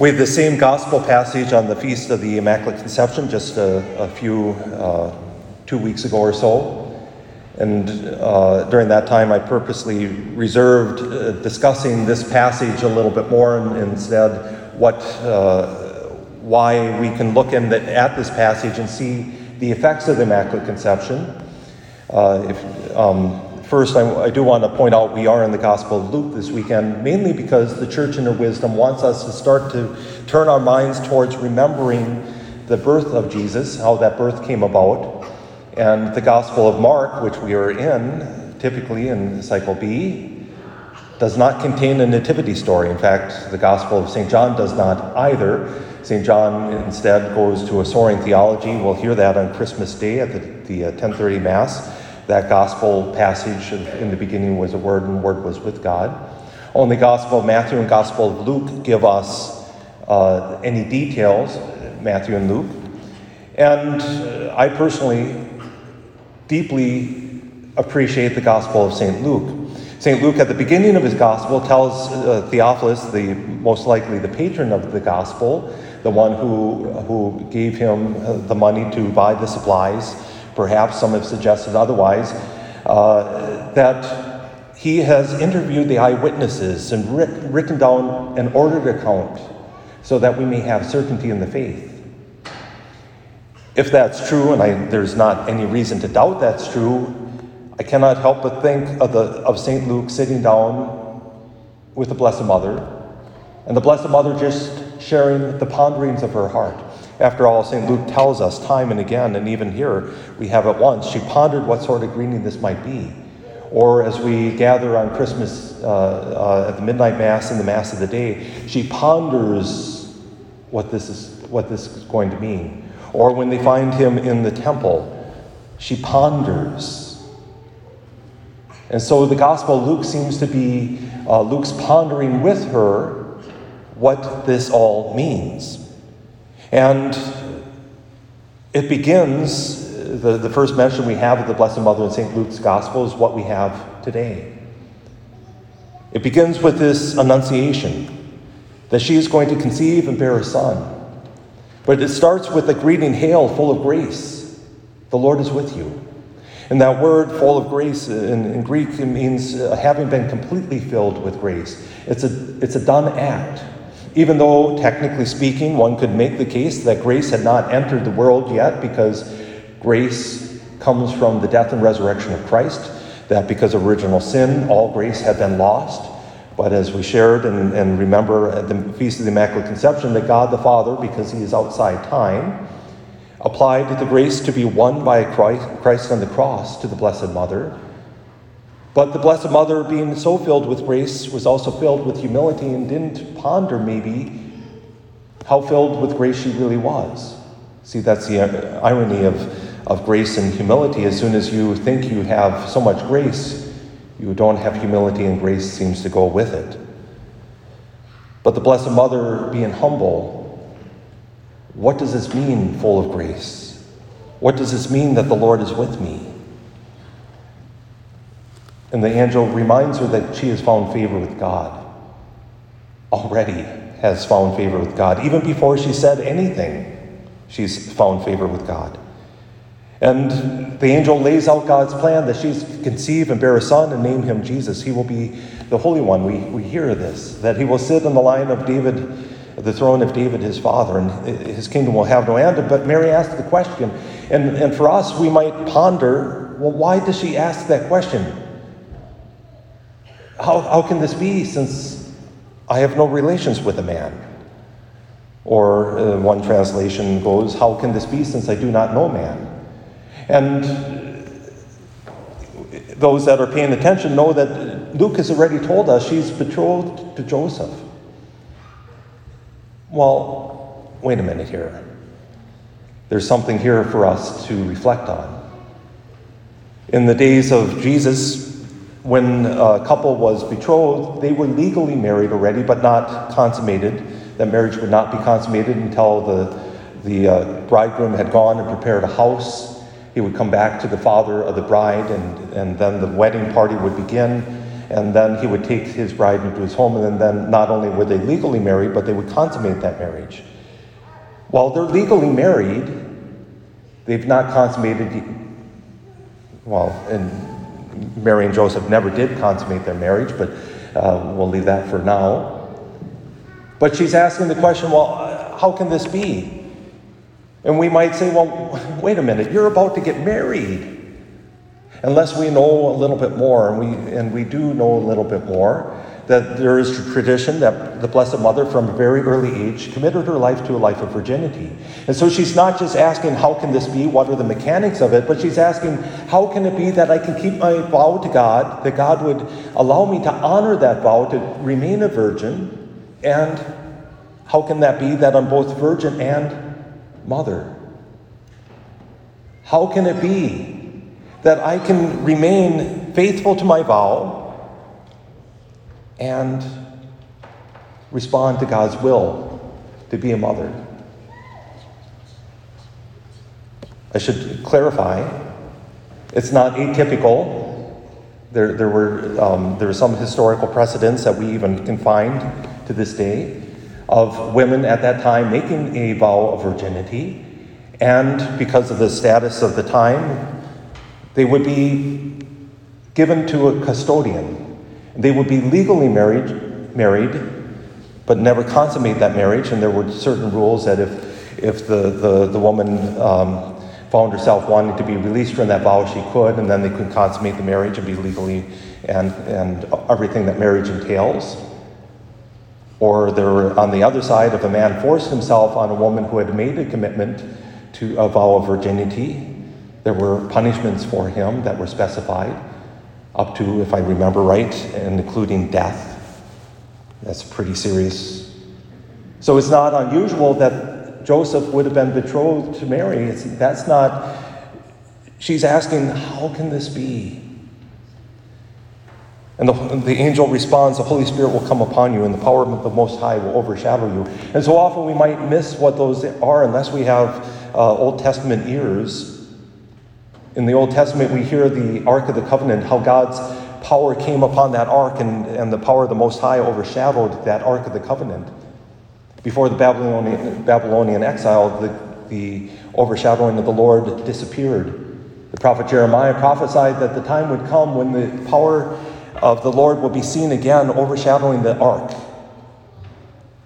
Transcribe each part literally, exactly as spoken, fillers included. We have the same gospel passage on the Feast of the Immaculate Conception just a, a few, uh, two weeks ago or so. And uh, during that time, I purposely reserved uh, discussing this passage a little bit more and instead what, uh, why we can look in the, at this passage and see the effects of the Immaculate Conception. Uh, if, um, first, I, I do want to point out we are in the Gospel of Luke this weekend, mainly because the Church in her wisdom wants us to start to turn our minds towards remembering the birth of Jesus, how that birth came about. And the Gospel of Mark, which we are in, typically in Cycle B, does not contain a nativity story. In fact, the Gospel of Saint John does not either. Saint John instead goes to a soaring theology. We'll hear that on Christmas Day at the, the uh, ten thirty Mass. That gospel passage, of, in the beginning was a word, and the word was with God. Only Gospel of Matthew and Gospel of Luke give us uh, any details, Matthew and Luke. And I personally deeply appreciate the Gospel of Saint Luke. Saint Luke, at the beginning of his gospel, tells uh, Theophilus, the most likely the patron of the gospel, the one who who gave him the money to buy the supplies, perhaps some have suggested otherwise, uh, that he has interviewed the eyewitnesses and writ- written down an ordered account so that we may have certainty in the faith. If that's true, and I, there's not any reason to doubt that's true, I cannot help but think of, the, of Saint Luke sitting down with the Blessed Mother, and the Blessed Mother just sharing the ponderings of her heart. After all, Saint Luke tells us time and again, and even here we have it once, she pondered what sort of greeting this might be. Or as we gather on Christmas uh, uh, at the Midnight Mass and the Mass of the Day, she ponders what this is, what this is going to mean. Or when they find him in the temple, she ponders. And so the Gospel of Luke seems to be uh, Luke's pondering with her what this all means. And it begins, the, the first mention we have of the Blessed Mother in Saint Luke's Gospel is what we have today. It begins with this annunciation that she is going to conceive and bear a son. But it starts with the greeting, "Hail, full of grace, the Lord is with you." And that word, full of grace, in, in Greek, it means uh, having been completely filled with grace. It's a, it's a done act. Even though, technically speaking, one could make the case that grace had not entered the world yet because grace comes from the death and resurrection of Christ, that because of original sin, all grace had been lost. But as we shared and, and remember at the Feast of the Immaculate Conception, that God the Father, because he is outside time, applied the grace to be won by Christ on the cross to the Blessed Mother. But the Blessed Mother, being so filled with grace, was also filled with humility and didn't ponder maybe how filled with grace she really was. See, that's the irony of, of grace and humility. As soon as you think you have so much grace, you don't have humility, and grace seems to go with it. But the Blessed Mother, being humble, what does this mean, full of grace? What does this mean that the Lord is with me? And the angel reminds her that she has found favor with God. Already has found favor with God. Even before she said anything, she's found favor with God. And the angel lays out God's plan that she's conceive and bear a son and name him Jesus. He will be the Holy One. We, we hear this, that he will sit in the line of David, the throne of David, his father, and his kingdom will have no end. But Mary asked the question, and, and for us, we might ponder, well, why does she ask that question? How, how can this be, since I have no relations with a man? Or uh, one translation goes, how can this be, since I do not know man? And those that are paying attention know that Luke has already told us she's betrothed to Joseph. Well, wait a minute here. There's something here for us to reflect on. In the days of Jesus, when a couple was betrothed, they were legally married already, but not consummated. That marriage would not be consummated until the, the uh, bridegroom had gone and prepared a house. He would come back to the father of the bride, and, and then the wedding party would begin. and then he would take his bride into his home, and then not only were they legally married, but they would consummate that marriage. While they're legally married, they've not consummated, well, and Mary and Joseph never did consummate their marriage, but uh, we'll leave that for now. But she's asking the question, well, how can this be? And we might say, well, wait a minute, you're about to get married. Unless we know a little bit more, and we and we do know a little bit more, that there is a tradition that the Blessed Mother from a very early age committed her life to a life of virginity. And so she's not just asking, how can this be? What are the mechanics of it? But she's asking, how can it be that I can keep my vow to God, that God would allow me to honor that vow to remain a virgin? And how can that be that I'm both virgin and mother? How can it be that I can remain faithful to my vow and respond to God's will to be a mother? I should clarify, it's not atypical. There, there were um, there were some historical precedents that we even can find to this day of women at that time making a vow of virginity, and because of the status of the time, they would be given to a custodian. They would be legally married, married, but never consummate that marriage. And there were certain rules that if, if the, the, the woman um, found herself wanting to be released from that vow, she could, and then they could consummate the marriage and be legally, and, and everything that marriage entails. Or there were, on the other side, if a man forced himself on a woman who had made a commitment to a vow of virginity, there were punishments for him that were specified, up to, if I remember right, and including death. That's pretty serious. So it's not unusual that Joseph would have been betrothed to Mary. It's, that's not, she's asking, how can this be? And the, the angel responds, the Holy Spirit will come upon you, and the power of the Most High will overshadow you. And so often we might miss what those are unless we have uh, Old Testament ears. In the Old Testament, we hear the Ark of the Covenant, how God's power came upon that ark, and, and the power of the Most High overshadowed that Ark of the Covenant. Before the Babylonian, Babylonian exile, the, the overshadowing of the Lord disappeared. The prophet Jeremiah prophesied that the time would come when the power of the Lord will be seen again overshadowing the ark.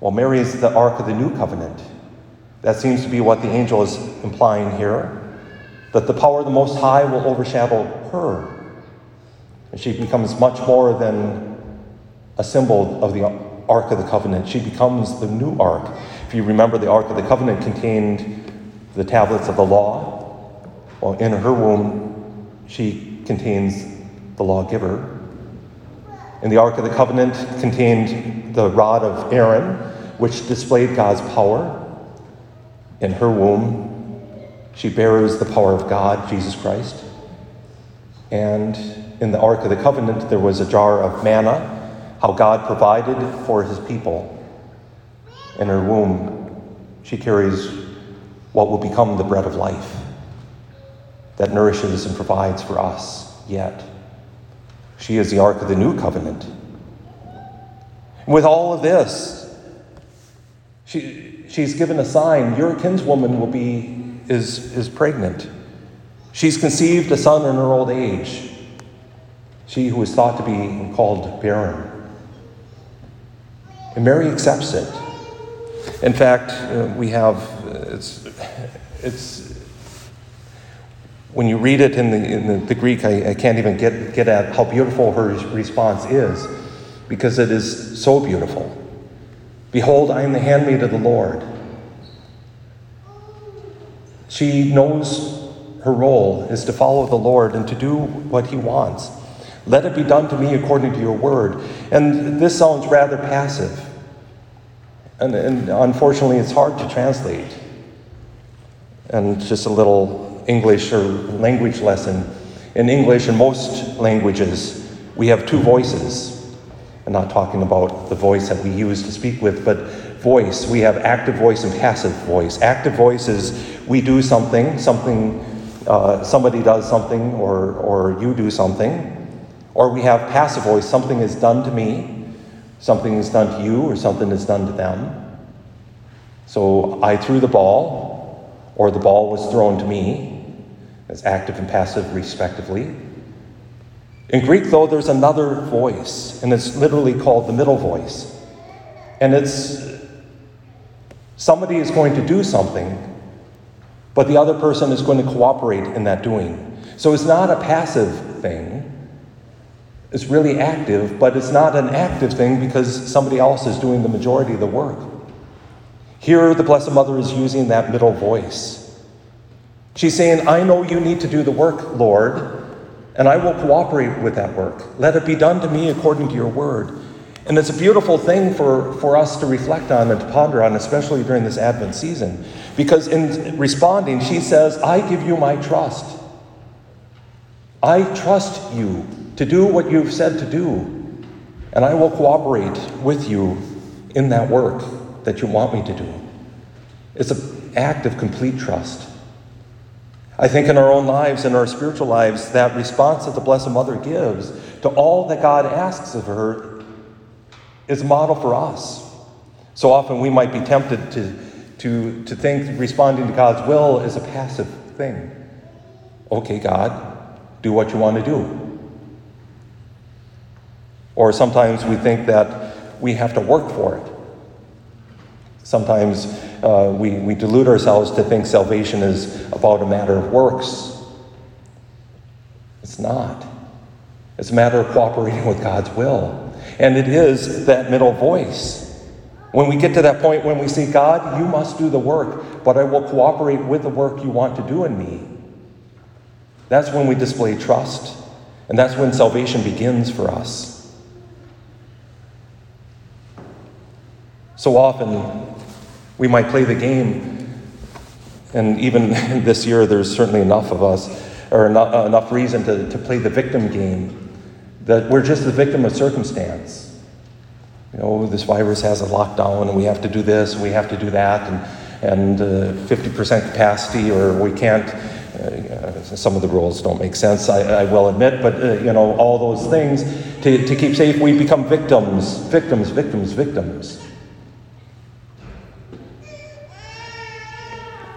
Well, Mary is the Ark of the New Covenant. That seems to be what the angel is implying here, that the power of the Most High will overshadow her. And she becomes much more than a symbol of the Ark of the Covenant. She becomes the new Ark. If you remember, the Ark of the Covenant contained the tablets of the law. Well, in her womb, she contains the lawgiver. And the Ark of the Covenant contained the rod of Aaron, which displayed God's power. In her womb, she bears the power of God, Jesus Christ. And in the Ark of the Covenant, there was a jar of manna, how God provided for his people. In her womb, she carries what will become the bread of life that nourishes and provides for us yet. She is the Ark of the New Covenant. With all of this, she, she's given a sign. Your kinswoman will be Is, is pregnant. She's conceived a son in her old age. She who is thought to be called barren. And Mary accepts it. In fact, uh, we have, uh, it's, it's, when you read it in the in the, the Greek, I, I can't even get, get at how beautiful her response is, because it is so beautiful. Behold, I am the handmaid of the Lord. She knows her role is to follow the Lord and to do what he wants. Let it be done to me according to your word. And this sounds rather passive. And, and unfortunately, it's hard to translate. And just a little English or language lesson. In English, in most languages, we have two voices. I'm not talking about the voice that we use to speak with, but voice. We have active voice and passive voice. Active voice is we do something, something, uh, somebody does something, or or you do something. Or we have passive voice, something is done to me, something is done to you, or something is done to them. So I threw the ball, or the ball was thrown to me, as active and passive respectively. In Greek, though, there's another voice, and it's literally called the middle voice. And it's somebody is going to do something, but the other person is going to cooperate in that doing. So it's not a passive thing. It's really active, but it's not an active thing because somebody else is doing the majority of the work. Here, the Blessed Mother is using that middle voice. She's saying, I know you need to do the work, Lord, and I will cooperate with that work. Let it be done to me according to your word. And it's a beautiful thing for, for us to reflect on and to ponder on, especially during this Advent season. Because in responding, she says, I give you my trust. I trust you to do what you've said to do. And I will cooperate with you in that work that you want me to do. It's an act of complete trust. I think in our own lives, in our spiritual lives, that response that the Blessed Mother gives to all that God asks of her is a model for us. So often we might be tempted to, to, to think responding to God's will is a passive thing. Okay, God, do what you want to do. Or sometimes we think that we have to work for it. Sometimes uh, we, we delude ourselves to think salvation is about a matter of works. It's not. It's a matter of cooperating with God's will. And it is that middle voice. When we get to that point when we say, God, you must do the work, but I will cooperate with the work you want to do in me. That's when we display trust. And that's when salvation begins for us. So often, we might play the game, and even this year there's certainly enough of us, or enough, enough reason to, to play the victim game, that we're just the victim of circumstance. You know, this virus has a lockdown, and we have to do this, we have to do that, and, and uh, fifty percent capacity, or we can't, uh, some of the rules don't make sense, I, I will admit, but uh, you know, all those things, to, to keep safe, we become victims, victims, victims, victims.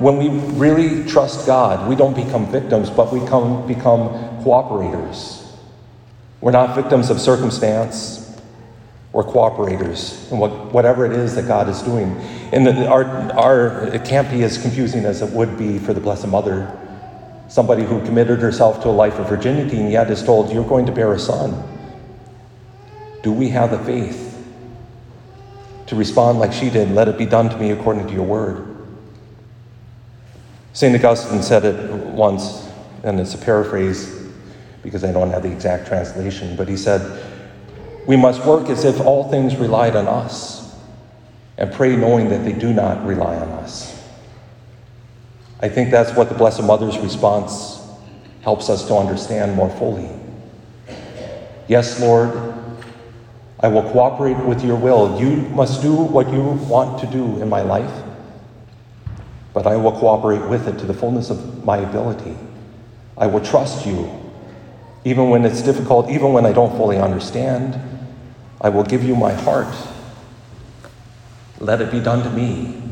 When we really trust God, we don't become victims, but we come, become cooperators. We're not victims of circumstance. We're cooperators in what, whatever it is that God is doing. And the, our, our, it can't be as confusing as it would be for the Blessed Mother, somebody who committed herself to a life of virginity and yet is told, you're going to bear a son. Do we have the faith to respond like she did? Let it be done to me according to your word. Saint Augustine said it once, and it's a paraphrase because I don't have the exact translation, but he said, we must work as if all things relied on us and pray knowing that they do not rely on us. I think that's what the Blessed Mother's response helps us to understand more fully. Yes, Lord, I will cooperate with your will. You must do what you want to do in my life. But I will cooperate with it to the fullness of my ability. I will trust you, even when it's difficult, even when I don't fully understand. I will give you my heart. Let it be done to me